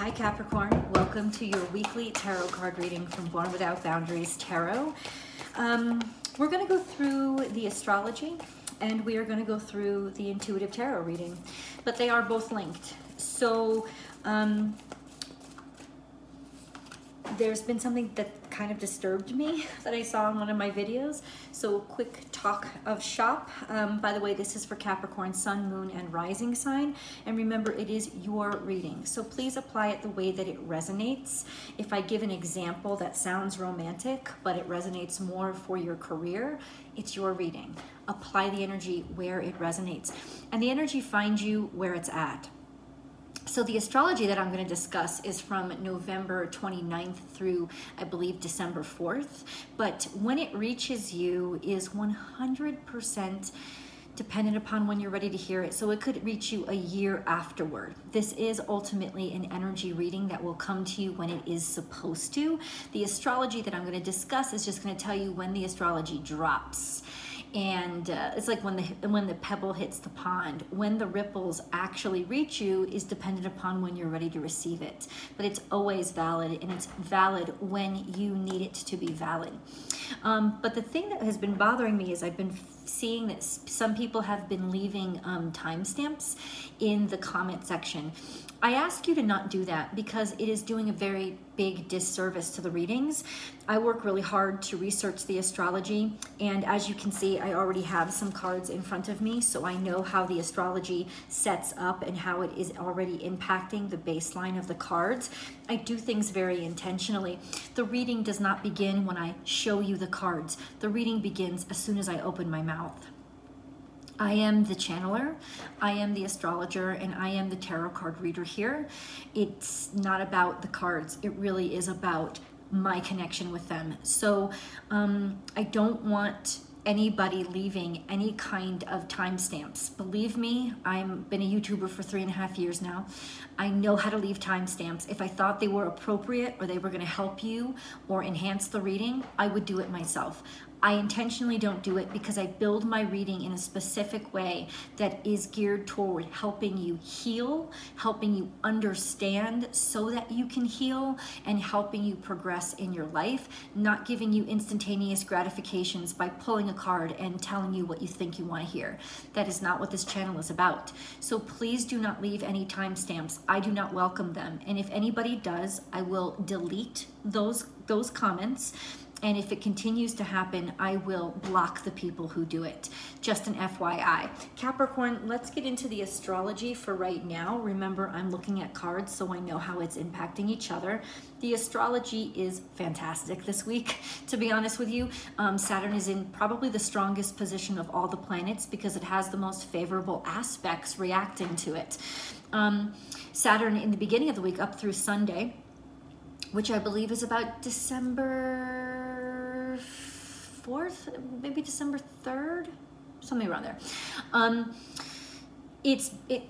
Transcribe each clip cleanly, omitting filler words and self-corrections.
Hi Capricorn, welcome to your weekly tarot card reading from Born Without Boundaries Tarot. We're going to go through the astrology and we are going to go through the intuitive tarot reading, but they are both linked. So there's been something that kind of disturbed me that I saw in one of my videos. So quick talk of shop. By the way, this is for Capricorn sun, moon, and rising sign. And remember, it is your reading. So please apply it the way that it resonates. If I give an example that sounds romantic, but it resonates more for your career, it's your reading. Apply the energy where it resonates. And the energy finds you where it's at. So the astrology that I'm going to discuss is from November 29th through, I believe, December 4th. But when it reaches you is 100% dependent upon when you're ready to hear it. So it could reach you a year afterward. This is ultimately an energy reading that will come to you when it is supposed to. The astrology that I'm going to discuss is just going to tell you when the astrology drops. And it's like when the pebble hits the pond. When the ripples actually reach you is dependent upon when you're ready to receive it. But it's always valid, and it's valid when you need it to be valid. But the thing that has been bothering me is I've been seeing that some people have been leaving timestamps in the comment section. I ask you to not do that because it is doing a very big disservice to the readings. I work really hard to research the astrology, and as you can see, I already have some cards in front of me, so I know how the astrology sets up and how it is already impacting the baseline of the cards. I do things very intentionally. The reading does not begin when I show you the cards. The reading begins as soon as I open my mouth. I am the channeler, I am the astrologer, and I am the tarot card reader here. It's not about the cards. It really is about my connection with them. So I don't want anybody leaving any kind of timestamps. Believe me, I've been a YouTuber for 3.5 years now. I know how to leave timestamps. If I thought they were appropriate or they were going to help you or enhance the reading, I would do it myself. I intentionally don't do it because I build my reading in a specific way that is geared toward helping you heal, helping you understand so that you can heal, and helping you progress in your life, not giving you instantaneous gratifications by pulling a card and telling you what you think you want to hear. That is not what this channel is about. So please do not leave any timestamps. I do not welcome them. And if anybody does, I will delete those comments. And if it continues to happen, I will block the people who do it. Just an FYI. Capricorn, let's get into the astrology for right now. Remember, I'm looking at cards, so I know how it's impacting each other. The astrology is fantastic this week, to be honest with you. Saturn is in probably the strongest position of all the planets because it has the most favorable aspects reacting to it. Saturn in the beginning of the week up through Sunday, which I believe is about December 4th, maybe December 3rd, something around there.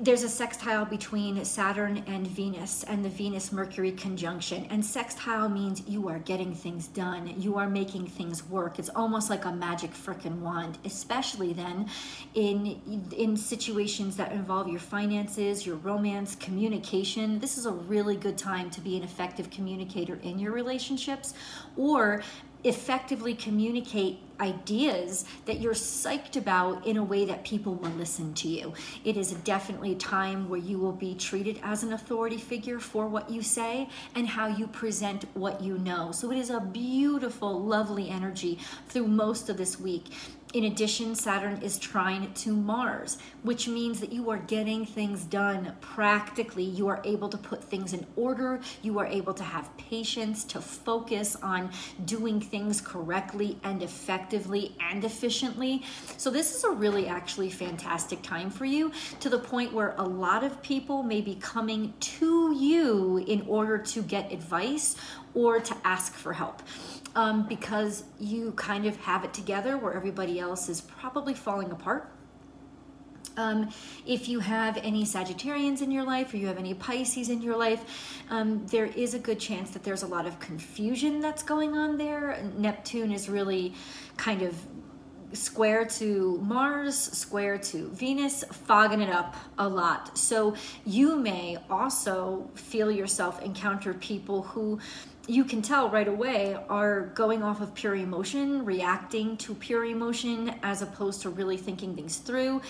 There's a sextile between Saturn and Venus, and the Venus-Mercury conjunction. And sextile means you are getting things done. You are making things work. It's almost like a magic frickin' wand, especially then in situations that involve your finances, your romance, communication. This is a really good time to be an effective communicator in your relationships, or effectively communicate ideas that you're psyched about in a way that people will listen to you. It is definitely a time where you will be treated as an authority figure for what you say and how you present what you know. So it is a beautiful, lovely energy through most of this week. In addition, Saturn is trine to Mars, which means that you are getting things done practically. You are able to put things in order. You are able to have patience, to focus on doing things correctly and effectively and efficiently. So this is a really actually fantastic time for you, to the point where a lot of people may be coming to you in order to get advice or to ask for help. Because you kind of have it together where everybody else is probably falling apart. If you have any Sagittarians in your life, or you have any Pisces in your life, there is a good chance that there's a lot of confusion that's going on there. Neptune is really kind of square to Mars, square to Venus, fogging it up a lot. So you may also feel yourself encounter people who you can tell right away are going off of pure emotion, reacting to pure emotion as opposed to really thinking things through,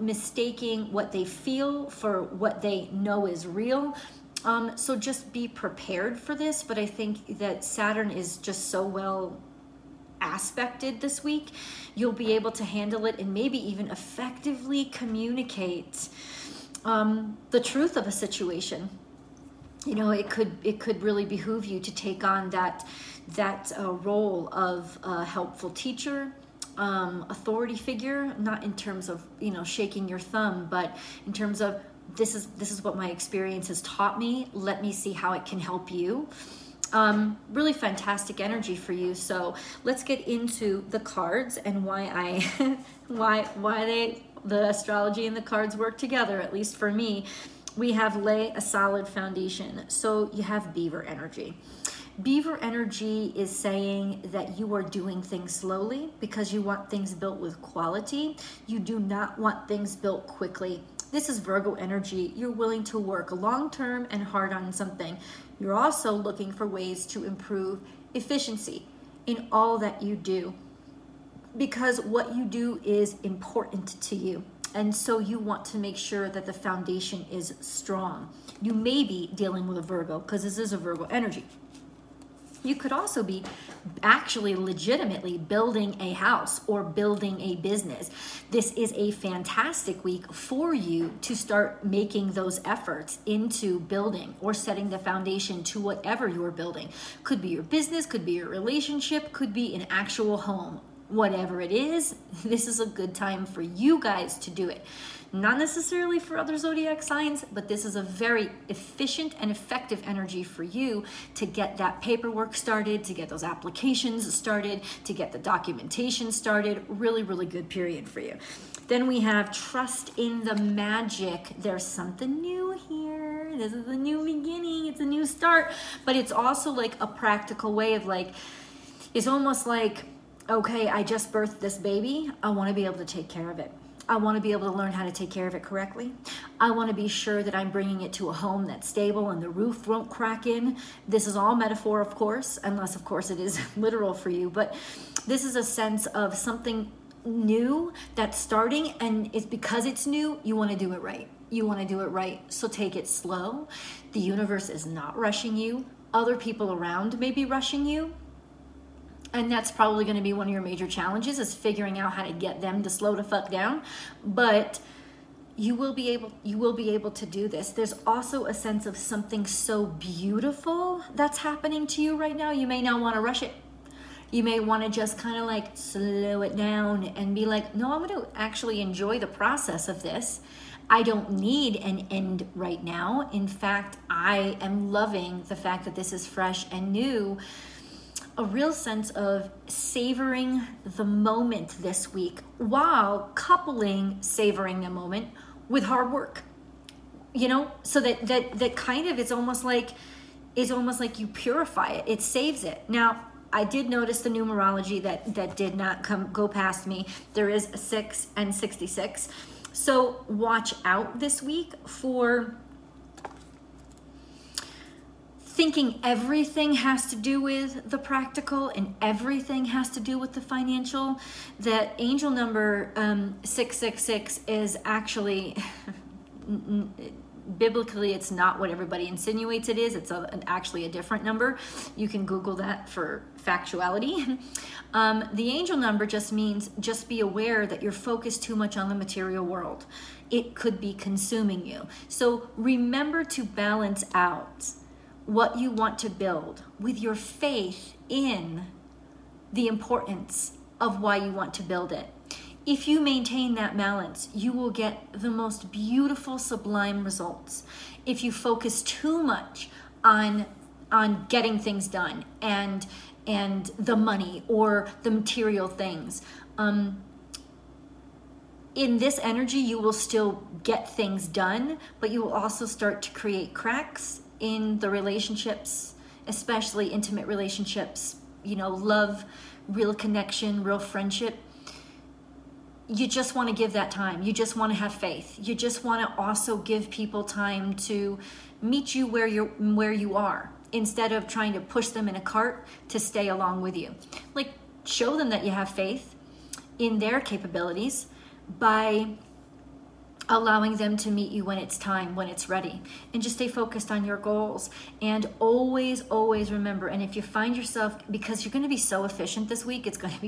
mistaking what they feel for what they know is real. So just be prepared for this. But I think that Saturn is just so well aspected this week, you'll be able to handle it and maybe even effectively communicate the truth of a situation. You know, it could really behoove you to take on that role of a helpful teacher, authority figure, not in terms of, you know, shaking your thumb, but in terms of this is what my experience has taught me. Let me see how it can help you. Really fantastic energy for you. So let's get into the cards and why the astrology and the cards work together, at least for me. We have lay a solid foundation. So you have Beaver energy. Beaver energy is saying that you are doing things slowly because you want things built with quality. You do not want things built quickly. This is Virgo energy. You're willing to work long-term and hard on something. You're also looking for ways to improve efficiency in all that you do, because what you do is important to you. And so you want to make sure that the foundation is strong. You may be dealing with a Virgo because this is a Virgo energy. You could also be actually legitimately building a house or building a business. This is a fantastic week for you to start making those efforts into building or setting the foundation to whatever you're building. Could be your business, could be your relationship, could be an actual home. Whatever it is, this is a good time for you guys to do it. Not necessarily for other zodiac signs, but this is a very efficient and effective energy for you to get that paperwork started, to get those applications started, to get the documentation started. Really, really good period for you. Then we have trust in the magic. There's something new here. This is a new beginning. It's a new start, but it's also like a practical way of like, it's almost like, okay, I just birthed this baby. I want to be able to take care of it. I want to be able to learn how to take care of it correctly. I want to be sure that I'm bringing it to a home that's stable and the roof won't crack in. This is all metaphor, of course, unless, of course, it is literal for you. But this is a sense of something new that's starting, and it's because it's new, you want to do it right. You want to do it right, so take it slow. The universe is not rushing you. Other people around may be rushing you. And that's probably going to be one of your major challenges, is figuring out how to get them to slow the fuck down. But you will be able to do this. There's also a sense of something so beautiful that's happening to you right now. You may not want to rush it. You may want to just kind of like slow it down and be like, no, I'm going to actually enjoy the process of this. I don't need an end right now. In fact, I am loving the fact that this is fresh and new. A real sense of savoring the moment this week, while coupling savoring the moment with hard work, you know, so that kind of, it's almost like you purify it. It saves it. Now, I did notice the numerology that did not go past me. There is a 6 and 66. So watch out this week for thinking everything has to do with the practical and everything has to do with the financial. That angel number 666 is actually, biblically, it's not what everybody insinuates it is. It's actually a different number. You can Google that for factuality. The angel number just means just be aware that you're focused too much on the material world. It could be consuming you. So remember to balance out what you want to build with your faith in the importance of why you want to build it. If you maintain that balance, you will get the most beautiful, sublime results. If you focus too much on getting things done and the money or the material things, in this energy, you will still get things done, but you will also start to create cracks in the relationships, especially intimate relationships, you know, love, real connection, real friendship. you just want to give that time. You just want to have faith. You just want to also give people time to meet you where you are instead of trying to push them in a cart to stay along with you. Like, show them that you have faith in their capabilities by allowing them to meet you when it's time, when it's ready. And just stay focused on your goals. And always remember, and if you find yourself, because you're going to be so efficient this week, it's going to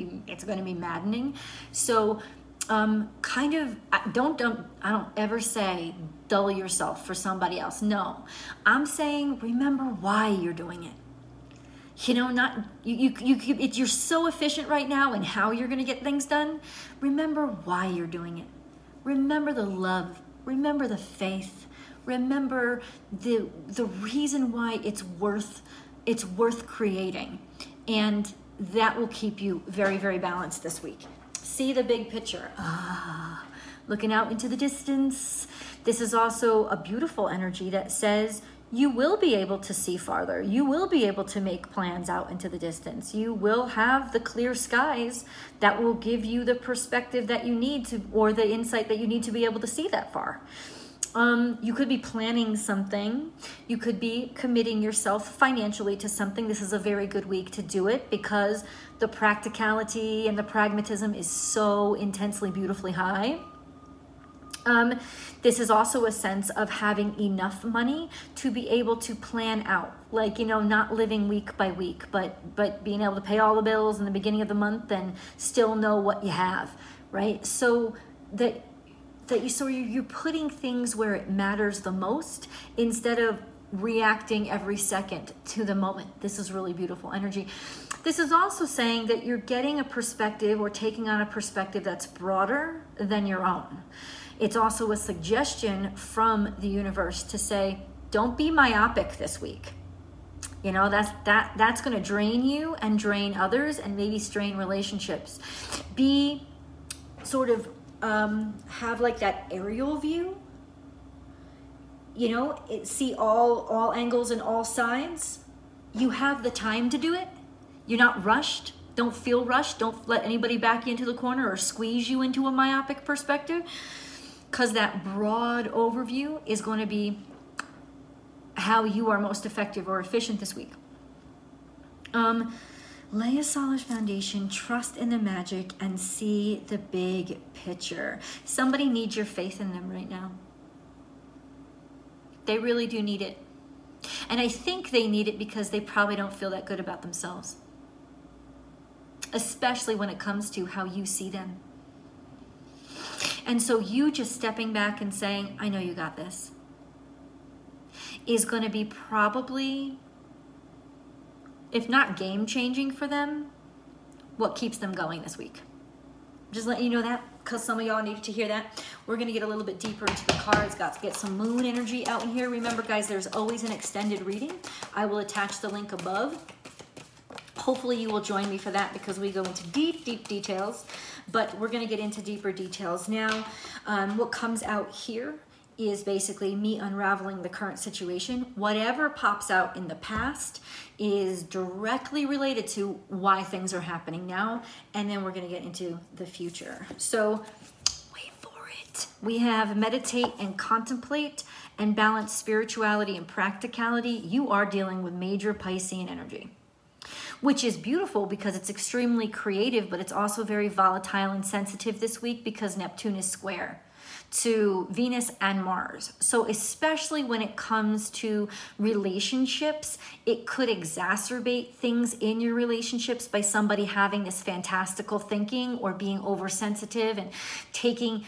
be maddening. So kind of, I don't ever say dull yourself for somebody else. No, I'm saying, remember why you're doing it. You know, you're so efficient right now in how you're going to get things done. Remember why you're doing it. Remember the love, remember the faith, remember the reason why it's worth creating. And that will keep you very, very balanced this week. See the big picture. Looking out into the distance. This is also a beautiful energy that says you will be able to see farther. You will be able to make plans out into the distance. You will have the clear skies that will give you the perspective that you need to, or the insight that you need to be able to see that far. You could be planning something. You could be committing yourself financially to something. This is a very good week to do it because the practicality and the pragmatism is so intensely, beautifully high. This is also a sense of having enough money to be able to plan out, like, you know, not living week by week, but being able to pay all the bills in the beginning of the month and still know what you have, right? So you're putting things where it matters the most instead of reacting every second to the moment. This is really beautiful energy. This is also saying that you're getting a perspective or taking on a perspective that's broader than your own. It's also a suggestion from the universe to say, don't be myopic this week. You know, that's going to drain you and drain others and maybe strain relationships. Be sort of have like that aerial view. You know, see all angles and all sides. You have the time to do it. You're not rushed. Don't feel rushed. Don't let anybody back you into the corner or squeeze you into a myopic perspective. Because that broad overview is going to be how you are most effective or efficient this week. Lay a solid foundation, trust in the magic, and see the big picture. Somebody needs your faith in them right now. They really do need it. And I think they need it because they probably don't feel that good about themselves. Especially when it comes to how you see them. And so you just stepping back and saying, I know you got this, is going to be probably, if not game-changing for them, what keeps them going this week. Just letting you know that, because some of y'all need to hear that. We're going to get a little bit deeper into the cards. Got to get some moon energy out in here. Remember, guys, there's always an extended reading. I will attach the link above. Hopefully you will join me for that because we go into deep, deep details. But we're going to get into deeper details now. What comes out here is basically me unraveling the current situation. Whatever pops out in the past is directly related to why things are happening now. And then we're going to get into the future. So wait for it. We have meditate and contemplate and balance spirituality and practicality. You are dealing with major Piscean energy, which is beautiful because it's extremely creative, but it's also very volatile and sensitive this week because Neptune is square to Venus and Mars. So especially when it comes to relationships, it could exacerbate things in your relationships by somebody having this fantastical thinking or being oversensitive and taking,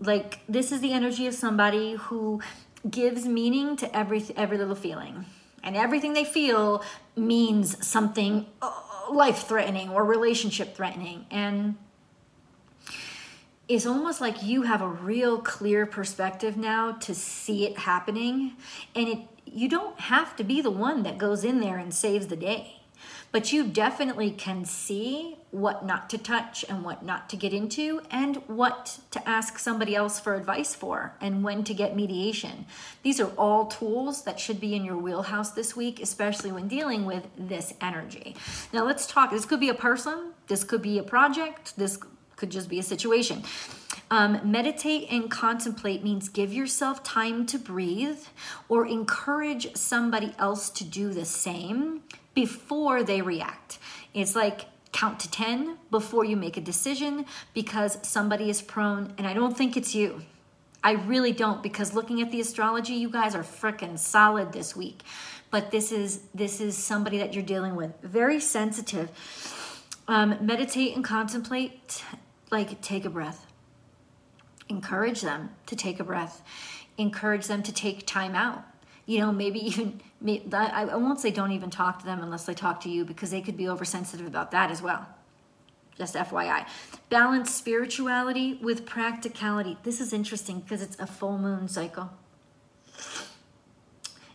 like, this is the energy of somebody who gives meaning to every little feeling. And everything they feel means something life-threatening or relationship-threatening. And it's almost like you have a real clear perspective now to see it happening. And you don't have to be the one that goes in there and saves the day. But you definitely can see what not to touch and what not to get into and what to ask somebody else for advice for and when to get mediation. These are all tools that should be in your wheelhouse this week, especially when dealing with this energy. Now let's talk. This could be a person. This could be a project. This could just be a situation. Meditate and contemplate means give yourself time to breathe or encourage somebody else to do the same before they react. It's like count to 10 before you make a decision, because somebody is prone, and I don't think it's you. I really don't, because looking at the astrology, you guys are freaking solid this week. But this is somebody that you're dealing with. Very sensitive. Meditate and contemplate, like take a breath. Encourage them to take a breath. Encourage them to take time out. You know, maybe even, I won't say don't even talk to them unless they talk to you, because they could be oversensitive about that as well. Just FYI. Balance spirituality with practicality. This is interesting because it's a full moon cycle.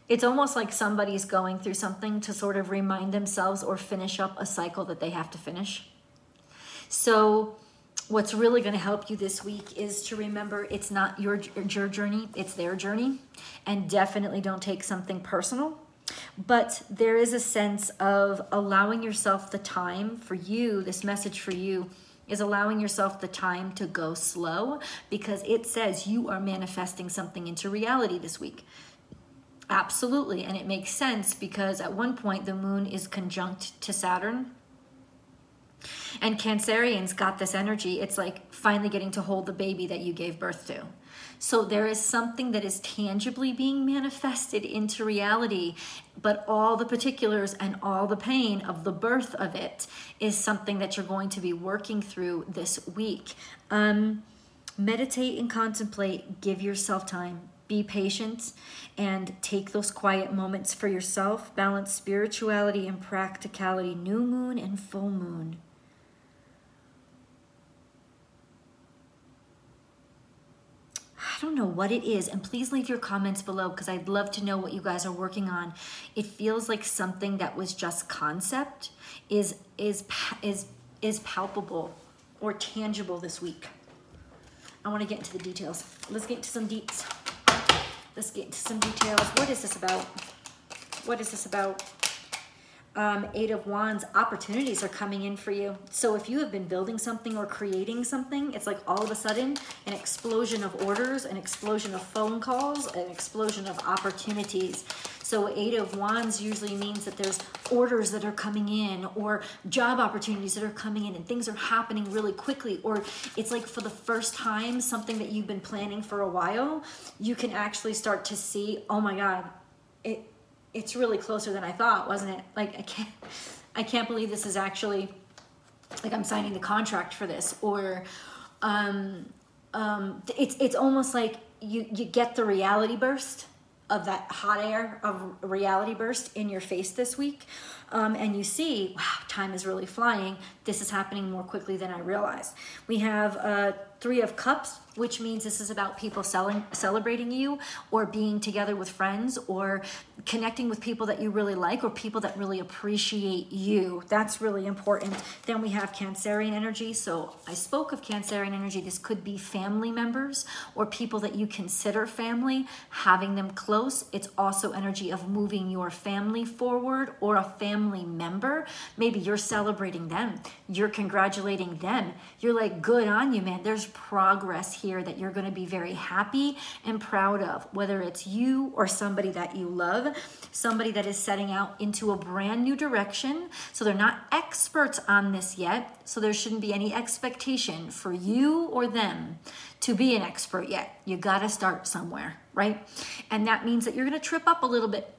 It's almost like somebody's going through something to sort of remind themselves or finish up a cycle that they have to finish. So what's really going to help you this week is to remember it's not your journey, it's their journey. And definitely don't take something personal. But there is a sense of allowing yourself the time for you. This message for you is allowing yourself the time to go slow, because it says you are manifesting something into reality this week. Absolutely. And it makes sense, because at one point the moon is conjunct to Saturn. And Cancerians got this energy. It's like finally getting to hold the baby that you gave birth to. So there is something that is tangibly being manifested into reality, but all the particulars and all the pain of the birth of it is something that you're going to be working through this week. Meditate and contemplate. Give yourself time. Be patient and take those quiet moments for yourself. Balance spirituality and practicality. New moon and full moon. I don't know what it is. And please leave your comments below, because I'd love to know what you guys are working on. It feels like something that was just concept is palpable or tangible this week. I want to get into the details. Let's get into some deets. Let's get into some details. What is this about? What is this about? Eight of Wands, opportunities are coming in for you. So if you have been building something or creating something, it's like all of a sudden an explosion of orders, an explosion of phone calls, an explosion of opportunities. So Eight of Wands usually means that there's orders that are coming in, or job opportunities that are coming in, and things are happening really quickly. Or it's like for the first time, something that you've been planning for a while, you can actually start to see, oh my God, it's really closer than I thought, wasn't it? Like, I can't believe this is actually, like, I'm signing the contract for this. Or it's almost like you get the reality burst of that hot air of reality burst in your face this week. And you see, wow, time is really flying. This is happening more quickly than I realized. We have Three of Cups, which means this is about people celebrating you, or being together with friends, or connecting with people that you really like, or people that really appreciate you. That's really important. Then we have Cancerian energy. So I spoke of Cancerian energy. This could be family members or people that you consider family, having them close. It's also energy of moving your family forward, or a family member. Maybe you're celebrating them. You're congratulating them. You're like, good on you, man. There's progress here that you're going to be very happy and proud of, whether it's you or somebody that you love, somebody that is setting out into a brand new direction. So they're not experts on this yet. So there shouldn't be any expectation for you or them to be an expert yet. You got to start somewhere, right? And that means that you're going to trip up a little bit.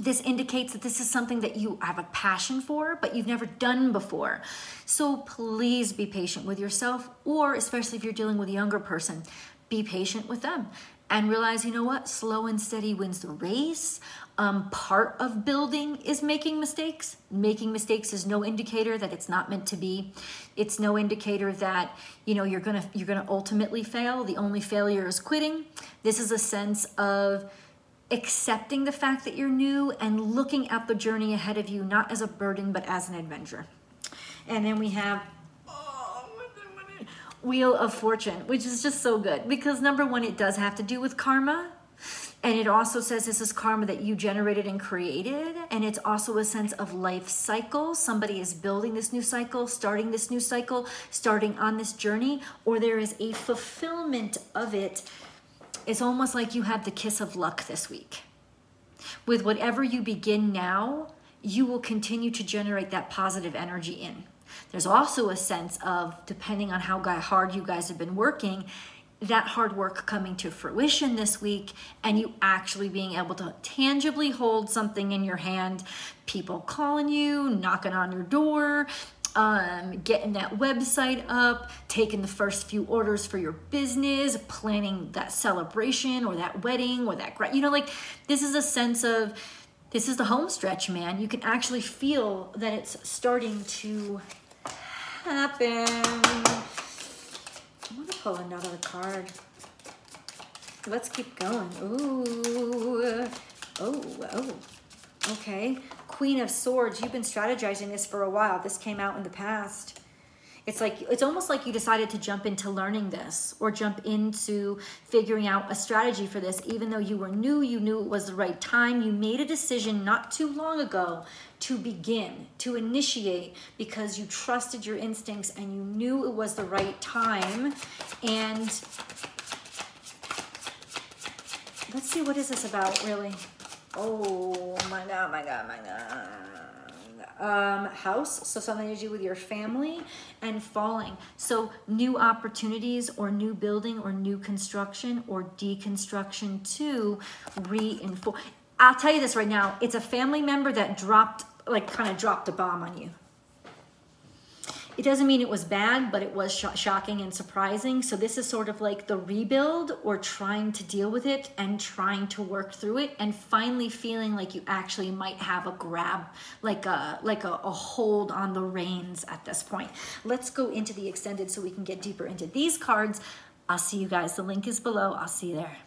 This indicates that this is something that you have a passion for, but you've never done before. So please be patient with yourself, or especially if you're dealing with a younger person, be patient with them and realize, you know what? Slow and steady wins the race. Part of building is making mistakes. Making mistakes is no indicator that it's not meant to be. It's no indicator that, you know, you're gonna ultimately fail. The only failure is quitting. This is a sense of accepting the fact that you're new and looking at the journey ahead of you, not as a burden, but as an adventure. And then we have Wheel of Fortune, which is just so good, because number one, it does have to do with karma. And it also says this is karma that you generated and created. And it's also a sense of life cycle. Somebody is building this new cycle, starting on this journey, or there is a fulfillment of it. It's almost like you have the kiss of luck this week. With whatever you begin now, you will continue to generate that positive energy in. There's also a sense of, depending on how hard you guys have been working, that hard work coming to fruition this week and you actually being able to tangibly hold something in your hand, people calling you, knocking on your door, getting that website up, taking the first few orders for your business, planning that celebration or that wedding or that, this is a sense of, this is the home stretch, man. You can actually feel that it's starting to happen. I'm gonna pull another card. Let's keep going. Ooh. Oh. Okay. Queen of Swords. You've been strategizing this for a while. This came out in the past. It's almost like you decided to jump into learning this or jump into figuring out a strategy for this, even though you were new, you knew it was the right time. You made a decision not too long ago to begin, to initiate, because you trusted your instincts and you knew it was the right time. And let's see, what is this about, really? Oh, my God. House, so something to do with your family, and falling, so new opportunities or new building or new construction or deconstruction to reinforce. I'll tell you this right now, it's a family member that dropped a bomb on you. It doesn't mean it was bad, but it was shocking and surprising. So this is sort of like the rebuild or trying to deal with it and trying to work through it and finally feeling like you actually might have a grab, like a hold on the reins at this point. Let's go into the extended so we can get deeper into these cards. I'll see you guys. The link is below. I'll see you there.